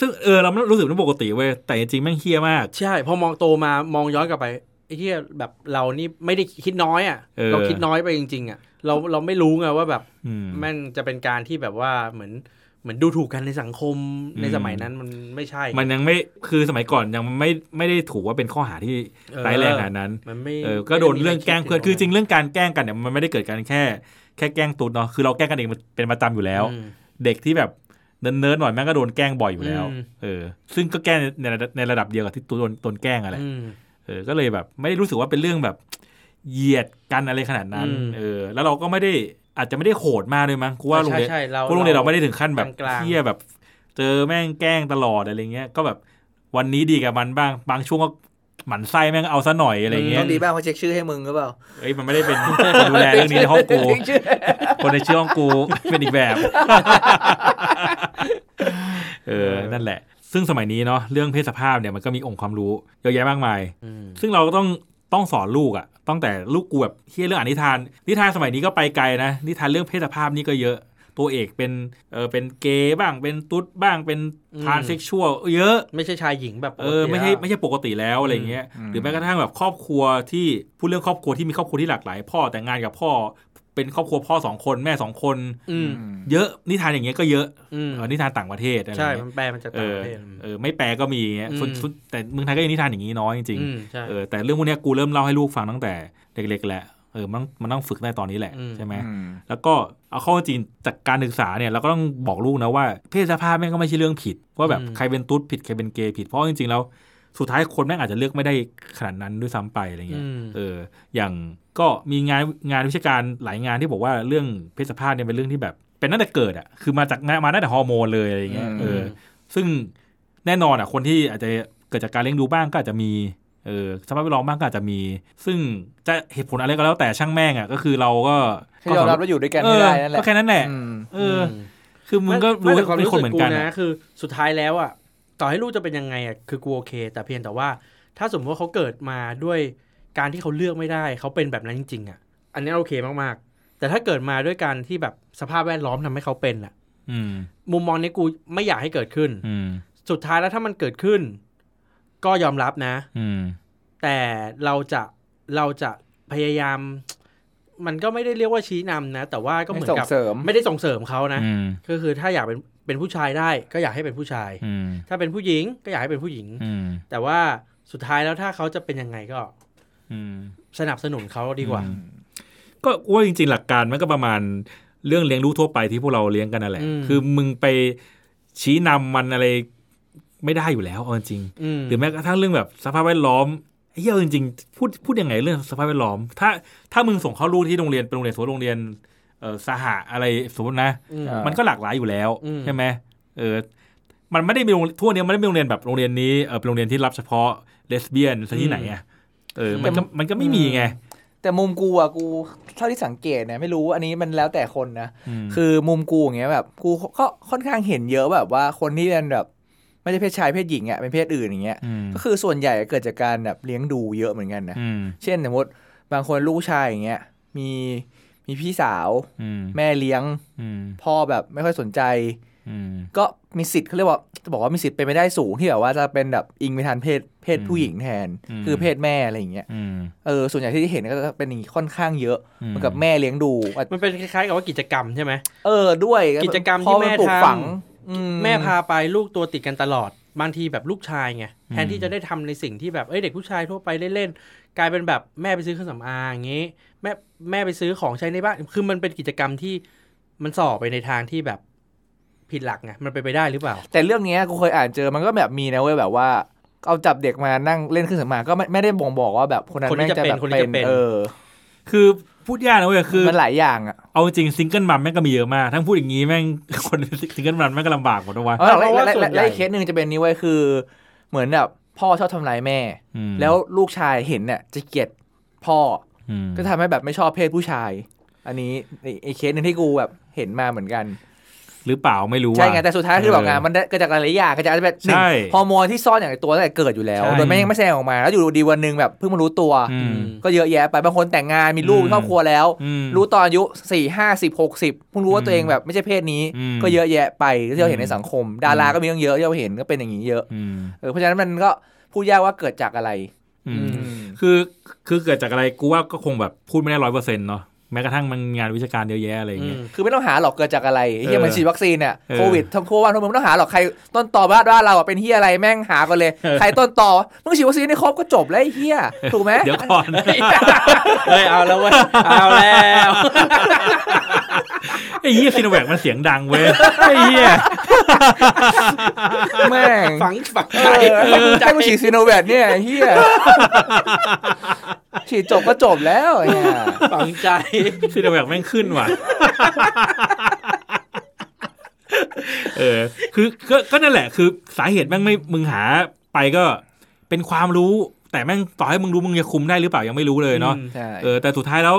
ซึ่งเออเรารู้สึกว่าปกติเว้ยแต่จริงๆแม่งเหี้ยมากใช่พอมองโตมามองย้อนกลับไปไอ้เหี้ยแบบเรานี่ไม่ได้คิดน้อยอ่ะเราคิดน้อยไปจริงๆอ่ะเราเราไม่รู้ไงว่าแบบแม่งจะเป็นการที่แบบว่าเหมือนเหมือนดูถูกกันในสังคมในสมัยนั้นมันไม่ใช่มันยังไม่คือสมัยก่อนยังไม่ไม่ได้ถูกว่าเป็นข้อหาที่ร้ายแรงขนาดนั้นเออก็โดนเรื่องแกล้งเพื่อนคือจริงเรื่องการแกล้งกันเนี่ยมันไม่ได้เกิดกันแค่แค่แกล้งตุ๊ดเนาะคือเราแกล้งกันเองเป็นประจำอยู่แล้วเด็กที่แบบเนิร์ดๆหน่อยแม่งก็โดนแกล้งบ่อยอยู่แล้วเออซึ่งก็แกล้งในในระดับเดียวกับที่ตุ๊ดโดนโดนแกล้งอะไรเออก็เลยแบบไม่ได้รู้สึกว่าเป็นเรื่องแบบเหยียดกันอะไรขนาดนั้นเออแล้วเราก็ไม่ได้อาจจะไม่ได้โหดมากด้วยมั้งกูว่าโรงเรียนกูโรงเรียนเราไม่ได้ถึงขั้นแบบเที่ยแบบเจอแม่งแกล้งตลอดอะไรเงี้ยก็แบบวันนี้ดีกับมันบ้างบางช่วงก็หมั่นไส้แม่งเอาซะหน่อยอะไรเงี้ยต้องดีบ้างเขาเช็คชื่อให้มึงหรือเปล่าเอ้ยมันไม่ได้เป็นดูแลเรื่องนี้ในห้องกูคนในชื่อห้องกูเป็นอีกแบบเออนั่นแหละซึ่งสมัยนี้เนาะเรื่องเพศสภาพเนี่ยมันก็มีองค์ความรู้เยอะแยะมากมายซึ่งเราก็ต้องต้องสอนลูกอ่ะตั้งแต่ลูกกูแบบเฮี้ยเรื่องอ่านนิทานนิทานสมัยนี้ก็ไปไกลนะนิทานเรื่องเพศสภาพนี่ก็เยอะ ตัวเอกเป็นเออเป็นเกย์บ้างเป็นตุ๊ดบ้างเป็นทรานส์เซ็กชวลเยอะไม่ใช่ชายหญิงแบบเออไม่ใช่ไม่ใช่ปกติแล้วอะไรเงี้ยหรือแม้กระทั่งแบบครอบครัวที่พูดเรื่องครอบครัวที่มีครอบครัวที่หลากหลายพ่อแต่งงานกับพ่อเป็นครอบครัวพ่อสองคนแม่สองคนเยอะนิทานอย่างเงี้ยก็เยอะนิทานต่างประเทศใช่มันแปลมันจะต่างประเทศเออไม่แปลก็มีเงี้ยแต่เมืองไทยก็ยังนิทานอย่างงี้น้อยจริงๆเออแต่เรื่องพวกเนี้ยกูเริ่มเล่าให้ลูกฟังตั้งแต่เด็กๆแหละเออมันมันต้องฝึกได้ตอนนี้แหละใช่ไหมแล้วก็เอาข้อจริงจากการศึกษาเนี่ยเราก็ต้องบอกลูกนะว่าเพศสภาพแม่งก็ไม่ใช่เรื่องผิดว่าแบบใครเป็นตุ๊ดผิดใครเป็นเกย์ผิดเพราะจริงๆแล้วสุดท้ายคนแม่งอาจจะเลือกไม่ได้ขนาดนั้นด้วยซ้ำไปอะไรเงี้ยเอออย่างก็มีงานงานวิชาการหลายงานที่บอกว่าเรื่องเพศสภาพเนี่ยเป็นเรื่องที่แบบเป็นตั้งแต่เกิดอ่ะคือมาจากมาตั้งแต่ฮอร์โมนเลยอะไรเงี้ยเออซึ่งแน่นอนอ่ะคนที่อาจจะเกิดจากการเลี้ยงดูบ้างก็อาจจะมีเออสภาพแวดล้อมบ้างก็อาจจะมีซึ่งจะเหตุผลอะไรก็แล้วแต่ช่างแม่งอ่ะก็คือเราก็ยอมรับว่าอยู่ด้วยกันไม่ได้นั่นแหละก็แค่นั้นแหละเออคือมึงก็รู้ว่าเป็นคนเหมือนกันนะคือสุดท้ายแล้วอ่ะต่อให้ลูกจะเป็นยังไงอ่ะคือกูโอเคแต่เพียงแต่ว่าถ้าสมมติว่าเขาเกิดมาด้วยการที่เขาเลือกไม่ได้เขาเป็นแบบนั้นจริงๆอ่ะอันนี้โอเคมากๆแต่ถ้าเกิดมาด้วยการที่แบบสภาพแวดล้อมทำให้เขาเป็นอ่ะมุมมองนี้กูไม่อยากให้เกิดขึ้นสุดท้ายแล้วถ้ามันเกิดขึ้นก็ยอมรับนะแต่เราจะเราจะพยายามมันก็ไม่ได้เรียกว่าชี้นำนะแต่ว่าก็เหมือนกับไม่ได้ส่งเสริมเขานะก็คือถ้าอยากเป็นเป็นผู้ชายได้ก็อยากให้เป็นผู้ชายถ้าเป็นผู้หญิงก็อยากให้เป็นผู้หญิงแต่ว่าสุดท้ายแล้วถ้าเขาจะเป็นยังไงก็สนับสนุนเขาดีกว่าก็ว่าจริงๆหลักการมันก็ประมาณเรื่องเลี้ยงลูกทั่วไปที่พวกเราเลี้ยงกันนั่นแหละคือมึงไปชี้นำมันอะไรไม่ได้อยู่แล้วเอาจริงหรือแม้กระทั่งเรื่องแบบสภาพแวดล้อมไอ้เหี้ยจริงๆพูดพูดยังไงเรื่องสภาพแวดล้อมถ้าถ้ามึงส่งเขาลูกที่โรงเรียนเป็นโรงเรียนสมมุติโรงเรียนเอ่อสหะอะไรสมมุตินะมันก็หลากหลายอยู่แล้วใช่มั้ยเออมันไม่ได้มีทั่วเนี้ยมันไม่ได้มีโรงเรียนแบบโรงเรียนนี้เออเป็นโรงเรียนที่รับเฉพาะเลสเบี้ยนซะที่ไหนอ่ะเออมันก็มันก็ไม่มีไงแต่มุมกูอ่ะกูเท่าที่สังเกตนะไม่รู้อันนี้มันแล้วแต่คนนะคือมุมกูอย่างเงี้ยแบบกูก็ค่อนข้างเห็นเยอะแบบว่าคนที่เป็นแบบไม่ใช่เพศชายเพศหญิงอ่ะเป็นเพศอื่นอย่างเงี้ยก็คือส่วนใหญ่เกิดจากการแบบเลี้ยงดูเยอะเหมือนกันนะเช่นสมมติบางคนลูกชายอย่างเงี้ยมีมีพี่สาวแม่เลี้ยงพ่อแบบไม่ค่อยสนใจก็มีสิทธิ์เขาเรียกว่าจะบอกว่ามีสิทธิ์เป็นไปได้สูงที่แบบว่าจะเป็นแบบอิงไปทางเพศเพศผู้หญิงแทนคือเพศแม่อะไรอย่างเงี้ยเออส่วนใหญ่ที่เห็นก็จะเป็นอย่างค่อนข้างเยอะเหมือนกับแม่เลี้ยงดูมันเป็นคล้ายๆกับว่ากิจกรรมใช่ไหมเออด้วยกิจกรรมที่แม่ทำแม่พาไปลูกตัวติดกันตลอดบางทีแบบลูกชายไงแทนที่จะได้ทำในสิ่งที่แบบเอ้ยเด็กผู้ชายทั่วไปเล่นๆกลายเป็นแบบแม่ไปซื้อเครื่องสำอางอย่างงี้แม่แม่ไปซื้อของใช้ในบ้านคือมันเป็นกิจกรรมที่มันส่อไปในทางที่แบบผิดหลักไงมันไปไปได้หรือเปล่าแต่เรื่องนี้กูเคยอ่านเจอมันก็แบบมีนะเว้ยแบบว่าเอาจับเด็กมานั่งเล่นเครื่องสำอางก็ไม่ไม่ได้บ่งบอกว่าแบบคนนั้นแม่งจะแบบเป็นเออคือพูดยากนะเว้ยคือมันหลายอย่างอ่ะเอาจริงซิงเกิลมัมแม่งก็มีเยอะมากทั้งพูดอย่างงี้แม่งคนซิงเกิลมัมแม่งก็ลำบากหมดนะวะแล้วแล้วเคสนึงจะเป็นนี้เว้ยคือเหมือนแบบพ่อชอบทำร้ายแม่แล้วลูกชายเห็นเนี่ยจะเกลียดพ่อก็ทำให้แบบไม่ชอบเพศผู้ชายอันนี้ไอ้เคสนึงที่กูแบบเห็นมาเหมือนกันหรือเปล่าไม่รู้ใช่ไงแต่สุดท้ายคือแบบงานมันเกิดจากหลายอย่างเกิดจากแบบหนึ่งฮอร์โมนที่ซ่อนอย่างตัวตั้งแต่เกิดอยู่แล้วโดยไม่ยังไม่แสดงออกมาแล้วอยู่ดีวันนึงแบบเพิ่งมารู้ตัวก็เยอะแยะไปบางคนแต่งงานมีลูกมีครอบครัวแล้วรู้ตอนอายุสี่ห้าสิบหกสิบเพิ่งรู้ว่าตัวเองแบบไม่ใช่เพศนี้ก็เยอะแยะไปที่เราเห็นในสังคมดาราก็มีเรื่องเยอะที่เราเห็นก็เป็นอย่างนี้เยอะเพราะฉะนั้นมันก็พูดยากว่าเกิดจากอะไรคือคือเกิดจากอะไรกูว่าก็คงแบบพูดไม่ได้ร้อยเปอร์เซ็นต์เนาะแม้กระทั่งมันงานวิชาการเยอะแยะอะไรอย่างเงี้ยคือไม่ต้องหาหรอกเกิดจากอะไรไอ้เหี้ยมันฉีดวัคซีนเนี่ยโควิดทั้งทั่วบ้านทั่วเมืองไม่ต้องหาหรอกใครต้นตอบ้านว่าเราเป็นเหี้ยอะไรแม่งหากันเลยใครต้นตอมึงฉีดวัคซีนได้ครบก็จบแล้วไอ้เหี้ยถูกมั้ยเดี๋ยวก่อนเฮ้ยเอาแล้วเว้ยเอาแล้วไอ้เหี้ยซิโนแวคมันเสียงดังเว้ยไอ้เหี้ยแม่งฝังฝังใจใจกูฉีดซิโนแวคเนี่ยไอ้เหี้ยฉีดจบก็จบแล้วเนี่ยฝังใจซีโนแวคแม่งขึ้นว่ะเออคือก็ก็นั่นแหละคือสาเหตุแม่งไม่มึงหาไปก็เป็นความรู้แต่แม่งต่อให้มึงรู้มึงจะคุมได้หรือเปล่ายังไม่รู้เลยเนาะเออแต่สุดท้ายแล้ว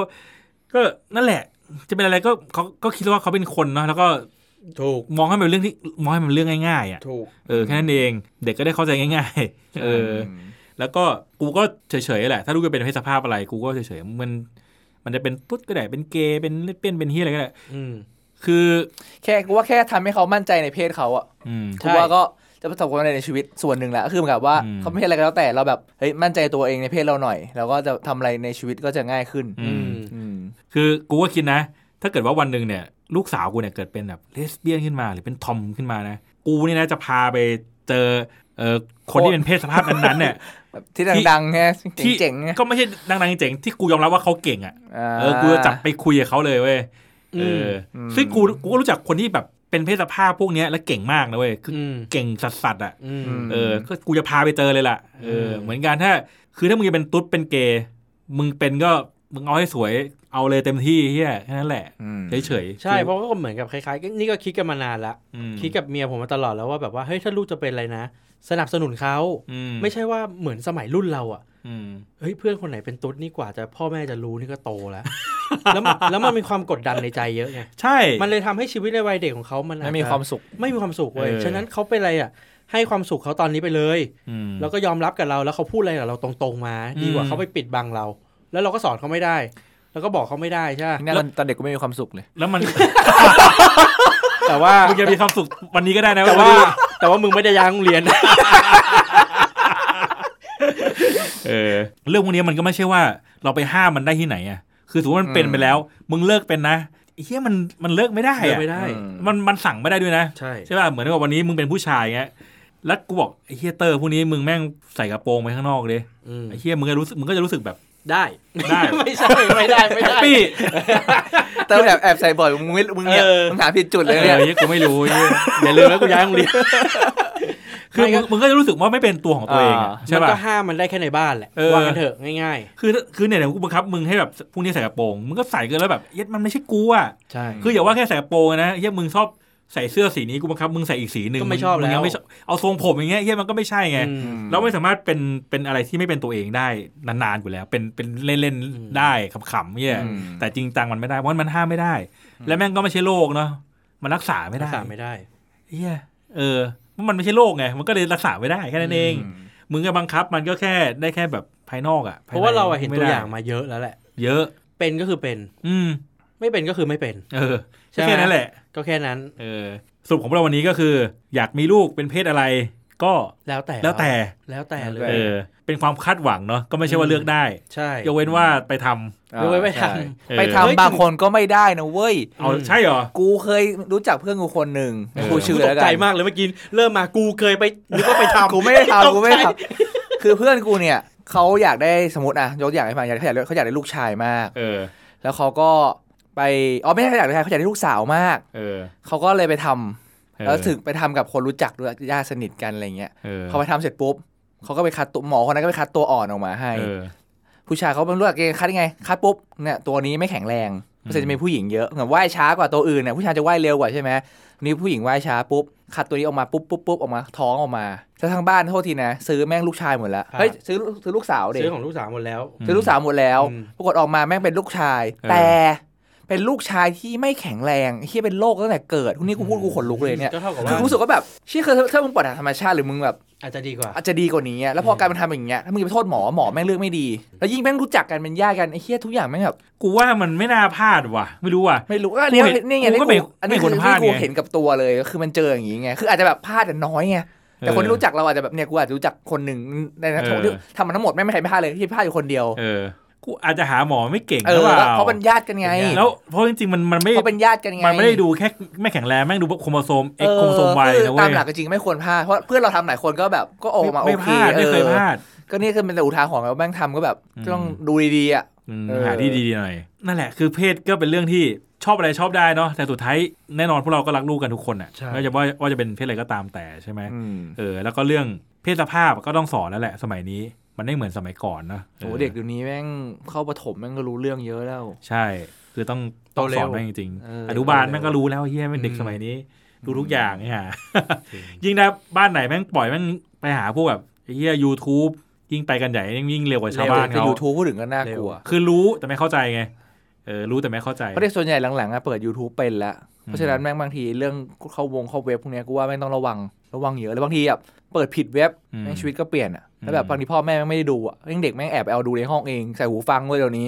ก็นั่นแหละจะเป็นอะไรก็เขาก็คิดว่าเขาเป็นคนเนาะแล้วก็ถูกมองให้มันเป็นเรื่องที่มองให้มันเป็นเรื่องง่ายๆอ่ะถูกเออแค่นั้นเองเด็กก็ได้เข้าใจง่ายๆเออแล้วก็กูก็เฉยๆแหละถ้าลูกจะเป็นเพศสภาพอะไรกูก็เฉยๆมันมันจะเป็นตุ๊ดก็ได้เป็นเกย์เป็นเลสเบี้ยนเป็นเหี้ยอะไรก็ได้ คือแค่กูว่าแค่ทำให้เขามั่นใจในเพศเขาอ่ะกูว่าก็จะประสบความสำเร็จในชีวิตส่วนหนึ่งแหละคือเหมือนกับว่าเขาไม่ใช่อะไรก็แล้วแต่เราแบบเฮ้ยมั่นใจตัวเองในเพศเราหน่อยแล้วก็จะทำอะไรในชีวิตก็จะง่ายขึ้นคือกูก็คิดนะถ้าเกิดว่าวันนึงเนี่ยลูกสาวกูเนี่ยเกิดเป็นแบบเลสเบี้ยนขึ้นมาหรือเป็นทอมขึ้นมานะกูนี่นะจะพาไปเจอเออคนที่เป็นเพศสภาพนั้นๆเนี่ยที่ดังๆไงเจ๋งๆก็ไม่ใช่ดังๆเจ๋งที่กูยอมรับว่าเขาเก่งอ่ะเออกูจะจับไปคุยกับเขาเลยเว้ยเออซึ่งกูกูก็รู้จักคนที่แบบเป็นเพศสภาพพวกนี้แล้วเก่งมากนะเว้ยคือเก่งสัสๆอ่ะเออก็กูจะพาไปเจอเลยล่ะเออเหมือนกันถ้าคือถ้ามึงจะเป็นตุ๊ดเป็นเกย์มึงเป็นก็มึงเอาให้สวยเอาเลยเต็มที่เฮียแค่นั้นแหละเฉยๆใช่เพราะก็เหมือนกับคล้ายๆนี่ก็คิดกันมานานละคิดกับเมียผมมาตลอดแล้วว่าแบบว่าเฮ้ยถ้าลูกจะเป็นอะไรนะสนับสนุนเขาไม่ใช่ว่าเหมือนสมัยรุ่นเราอ่ะเฮ้ยเพื่อนคนไหนเป็นตุ๊ดนี่กว่าจะพ่อแม่จะรู้นี่ก็โตแล้ว แล้วแล้วมันมีความกดดันในใจเยอะไงใช่มันเลยทำให้ชีวิตในวัยเด็กของเขามันไม่มีความสุขไม่มีความสุขเว้ยฉะนั้นเขาเป็นอะไรอ่ะให้ความสุขเขาตอนนี้ไปเลยแล้วก็ยอมรับกับเราแล้วเขาพูดอะไรกับเราตรงๆมาดีกว่าเขาไปปิดบังเราแล้วเราก็สอนเขาไม่ได้แล้วก็บอกเขาไม่ได้ใช่ไหมแล้วตอนเด็กก็ไม่มีความสุขเลยแล้วมัน แต่ว่ามึงจะมีความสุขวันนี้ก็ได้นะแต่ว่าแต่ว่ามึงไม่ได้ย้ายโรงเรียน เออเรื่องพวกนี้มันก็ไม่ใช่ว่าเราไปห้ามมันได้ที่ไหนอ่ะคือสมมติมันเป็นไปแล้วมึงเลิกเป็นนะเฮียมันมันเลิกไม่ได้อ่ะมันมันสั่งไม่ได้ด้วยนะใช่ใช่ป่ะเหมือนกับวันนี้มึงเป็นผู้ชายเงี้ยแล้วกูบอกไอ้เฮียเตอร์พวกนี้มึงแม่งใส่กระโปรงไปข้างนอกเลยไอ้เฮียมึงก็รู้สึกมึงก็จะรู้สึกแบบได้ได้ไม่ใช่ไม่ได้ไม่ได้พี่เติมแบบแอบใส่บ่อยมึงมึงเนี่ยมึงหาผิดจุดเลยเนี่ยกูไม่รู้อย่าลืมนะกูย้ายโรงเรียนคือมึงก็จะรู้สึกว่าไม่เป็นตัวของตัวเองใช่ป่ะมันก็ห้ามมันได้แค่ในบ้านแหละวางกันเถอะง่ายๆคือคือเนี่ยเดี๋ยวกูบังคับมึงให้แบบพรุ่งนี้ใส่กระโปรงมึงก็ใส่กันแล้วแบบเย็ดมันไม่ใช่กูอ่ะใช่คืออย่าว่าแค่ใส่กระโปรงนะเย็ดมึงชอบใส่เสื้อสีนี้กูบังคับมึงใส่อีกสีนึงก็ไม่ชอบแล้วเอาทรงผมอย่างเงี้ยเหี้ยมันก็ไม่ใช่ไงเราไม่สามารถเป็นเป็นอะไรที่ไม่เป็นตัวเองได้นานๆอยู่แล้วเป็นเป็นเล่นๆได้ขำๆเงี้ยแต่จริงจังมันไม่ได้เพราะมันห้ามไม่ได้และแม่งก็ไม่ใช่โรคเนาะมันรักษาไม่ได้รักษาไม่ได้เหี้ยเออมันไม่ใช่โรคไงมันก็เลยรักษาไม่ได้แค่นั้นเองมึงก็บังคับมันก็แค่ได้แค่แบบภายนอกอ่ะเพราะว่าเราเห็นตัวอย่างมาเยอะแล้วแหละเยอะเป็นก็คือเป็นอืมไม่เป็นก็คือไม่เป็นเออแค่นั้นแหละก็แค่นั้นเออสรุปของเราวันนี้ก็คืออยากมีลูกเป็นเพศอะไรก็แล้วแต่แล้วแต่แล้วแต่เลยเออเป็นความคาดหวังเนาะก็ไม่ใช่ว่าเลือกได้ใช่ยกเว้นว่าไปทำยกเว้นไม่ทำไปทำบางคนก็ไม่ได้นะเว้ยเอาใช่เหรอกูเคยรู้จักเพื่อนกูคนหนึ่งกูชื่ออะไรกันตกใจมากเลยเมื่อกี้เริ่มมากูเคยไปนึกว่าไปทำกูไม่ได้ทำกูไม่ทำคือเพื่อนกูเนี่ยเขาอยากได้สมมติอ่ะยกตัวอย่างให้ฟังอยากได้เขาอยากได้ลูกชายมากเออแล้วเขาก็ไปอ๋อไม่ใช่เขาอยากได้เขาอยากได้ลูกสาวมาก เออ เขาก็เลยไปทำแล้วถึงไปทำกับคนรู้จักด้วยญาติสนิทกันอะไรเงี้ยพอไปทำเสร็จปุ๊บเขาก็ไปคัดตัวหมอคนนั้นก็ไปคัดตัวอ่อนออกมาให้ผู้ชายเขาเป็นรู้จักเองคัดยังไงคัดปุ๊บเนี่ยตัวนี้ไม่แข็งแรงมันจะมีผู้หญิงเยอะแบบว่ายช้ากว่าตัวอื่นเนี่ยผู้ชายจะว่ายเร็วกว่าใช่ไหมนี่ผู้หญิงว่ายช้าปุ๊บคัดตัวนี้ออกมาปุ๊บปุ๊บปุ๊บออกมาท้องออกมาแล้วทางบ้านโทษทีนะซื้อแม่งลูกชายหมดแล้วเฮ้ยซื้อซื้อลูกสาวเด็กซื้อของลูกสาวหมดแล้วซื้อลูกสาวหมดแล้วปรากฏออกมาแม่งเป็นลูกชายแต่เป็นลูกชายที่ไม่แข็งแรงที่เป็นโรคตั้งแต่เกิดพวกนี้กูพูดกูขนลุกเลยเนี่ยคือรู้สึกว่าแบบเชี่ยคือถ้ามึงปล่อยธรรมชาติหรือมึงแบบอาจจะดีกว่าอาจจะดีกว่านี้แล้วพอการมันทำอย่างเงี้ยถ้ามึงไปโทษหมอหมอแม่งเลือกไม่ดีแล้วยิ่งแม่งรู้จักกันเป็นญาติกันไอ้เหี้ยทุกอย่างแม่งแบบกูว่ามันไม่น่าพลาดว่ะไม่รู้ว่ะไม่รู้อันนี้นี่ไงอันนี้คนพลาดไงกูเห็นกับตัวเลยคือมันเจออย่างงี้ไงคืออาจจะแบบพลาดแต่น้อยไงแต่คนที่รู้จักเราอาจจะแบบเนี่ยกูอาจจะรู้จักคนนึงในนั้นทำมันทั้งหมดแม่งไม่ใครพลาดเลยที่พลาดอยู่คนเดียวกูอาจจะหาหมอไม่เก่งหรือเปล่าเพราะเป็นญาติกันไงแล้วเพราะจริงๆมันมันไม่เขาเป็นญาติกันไงมันไม่ได้ดูแค่ไม่แข็งแรงแม่งดูโครโมโซม X โครโมโซม Y นะเว้ยตามหลักจริงๆไม่ควรพลาดเพราะเพื่อนเราทำหลายคนก็แบบก็ออกมาโอเคไม่เคยพลาดก็นี่คือเป็นแต่อุทาหรณ์แล้วแม่งทำก็แบบต้องดูดีๆอ่ะหาที่ดีๆหน่อยนั่นแหละคือเพศก็เป็นเรื่องที่ชอบอะไรชอบได้เนาะแต่สุดท้ายแน่นอนพวกเราก็รักลูกกันทุกคนอ่ะไม่ว่าว่าจะเป็นเพศอะไรก็ตามแต่ใช่ไหมเออแล้วก็เรื่องเพศสภาพก็ต้องสอนแล้วแหละสมัยนี้มันไม่เหมือนสมัยก่อนนะโหเด็กเดี๋ยวนี้แม่งเข้าประถมแม่งก็รู้เรื่องเยอะแล้วใช่คือต้องต้องสอนแม่งจริงๆอนุบาลแม่งก็รู้แล้วเฮียแม่งเด็กสมัยนี้รู้ทุกอย่างเนี่ย ยิ่งนะบ้านไหนแม่งปล่อยแม่งไปหาพวกแบบเฮีย YouTube ยิ่งไปกันใหญ่ยิ่งเร็วกว่าชาวบ้านเขา YouTube พูดถึงก็น่ากลัวคือรู้แต่ไม่เข้าใจไงเออรู้แต่ไม่เข้าใจเพราะเด็กส่วนใหญ่หลังๆอ่ะเปิด YouTube เป็นละเพราะฉะนั้นแม่งบางทีเรื่องเข้าวงเข้าเว็บพวกเนี้ยกูว่าแม่งต้องระวัง ระวังเยอะแล้วบางทีแบบเปิดผิดเว็บแม่งชีวิตก็เปลี่ยนอ่ะแล้วแบบบางทีพ่อแม่ไม่ได้ดูอ่ะเด็กแม่งแอบเอาดูในห้องเองใส่หูฟังด้วยเดี๋ยวนี้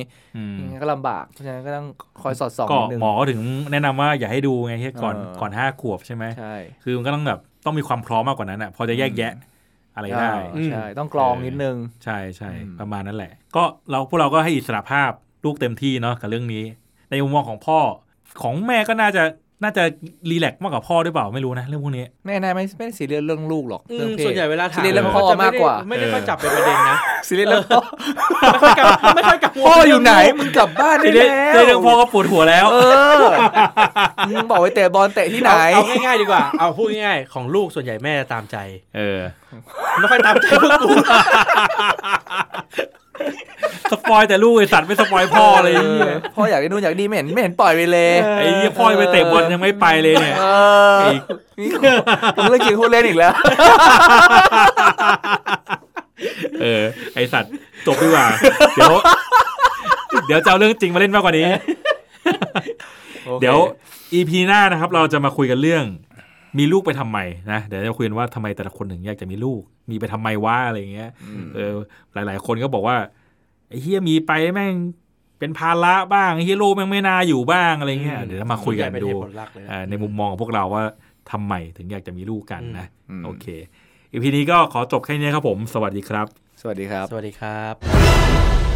ก็ลำบากเพราะฉะนั้นก็ต้องคอยสอดส่องนิดนึงหมอก็ถึงแนะนำว่าอย่าให้ดูไงที่ก่อนก่อนห้าขวบใช่ไหมใช่คือมันก็ต้องแบบต้องมีความพร้อมมากกว่านั้นอ่ะพอจะแยกแยะอะไรได้ใช่ต้องกรองนิดนึงใช่ใช่ประมาณนั้นแหละก็เราพวกเราก็ให้อิสระภาพลูกเต็มที่เนาะกับเรื่องนี้ในมุมมองของพ่อของแม่ก็น่าจะน่าจะรีแลกซ์มากกว่าพ่อด้วยเปล่าไม่รู้นะเรื่องพวกนี้แม่นายไม่ไม่ได้ซีเรียสเรื่องลูกหรอกเรื่องเพศส่วนใหญ่เวลาถามเรื่องพ่อมากกว่าไม่ได้ค่อยจับเป็นประเด็นนะซีเรียสเรื่องพ่อไม่ค่อยกลับพ่ออยู่ไหนมึงกลับบ้านได้แล้วเรื่องพ่อก็ปวดหัวแล้วเออมึงบอกไว้เตะบอลเตะที่ไหนเอาง่ายๆดีกว่าเอาพูดง่ายๆของลูกส่วนใหญ่แม่จะตามใจเออไม่ค่อยตามใจพวกกูสปอยแต่ลูกไอ้สัตว์ไม่สปอยพ่อเลยพ่ออยากได้นู่นอยากดีไม่เห็นไม่เห็นปล่อยไปเลยไอ้พ่อไปเตะบอลยังไม่ไปเลยเนี่ยผมเลิกกินพูดเล่นอีกแล้วเออไอ้สัตว์จบดีกว่าเดี๋ยวเดี๋ยวจะเอาเรื่องจริงมาเล่นมากกว่านี้เดี๋ยว อี พี หน้านะครับเราจะมาคุยกันเรื่องมีลูกไปทำไมนะเดี๋ยวจะคุยกันว่าทำไมแต่ละคนถึงอยากจะมีลูกมีไปทำไมวะอะไรอย่างเงี้ยเออหลายๆคนก็บอกว่าไอ้เหี้ยมีไปแม่งเป็นภาระบ้างไอ้เหี้ยโลกแม่งไม่น่าอยู่บ้างอะไรเงี้ยเดี๋ยวมาคุยกันดูในมุมมองของพวกเราว่าทำไมถึงอยากจะมีลูกกันนะโอเคอีพีนี้ก็ขอจบแค่นี้ครับผมสวัสดีครับสวัสดีครับสวัสดีครับ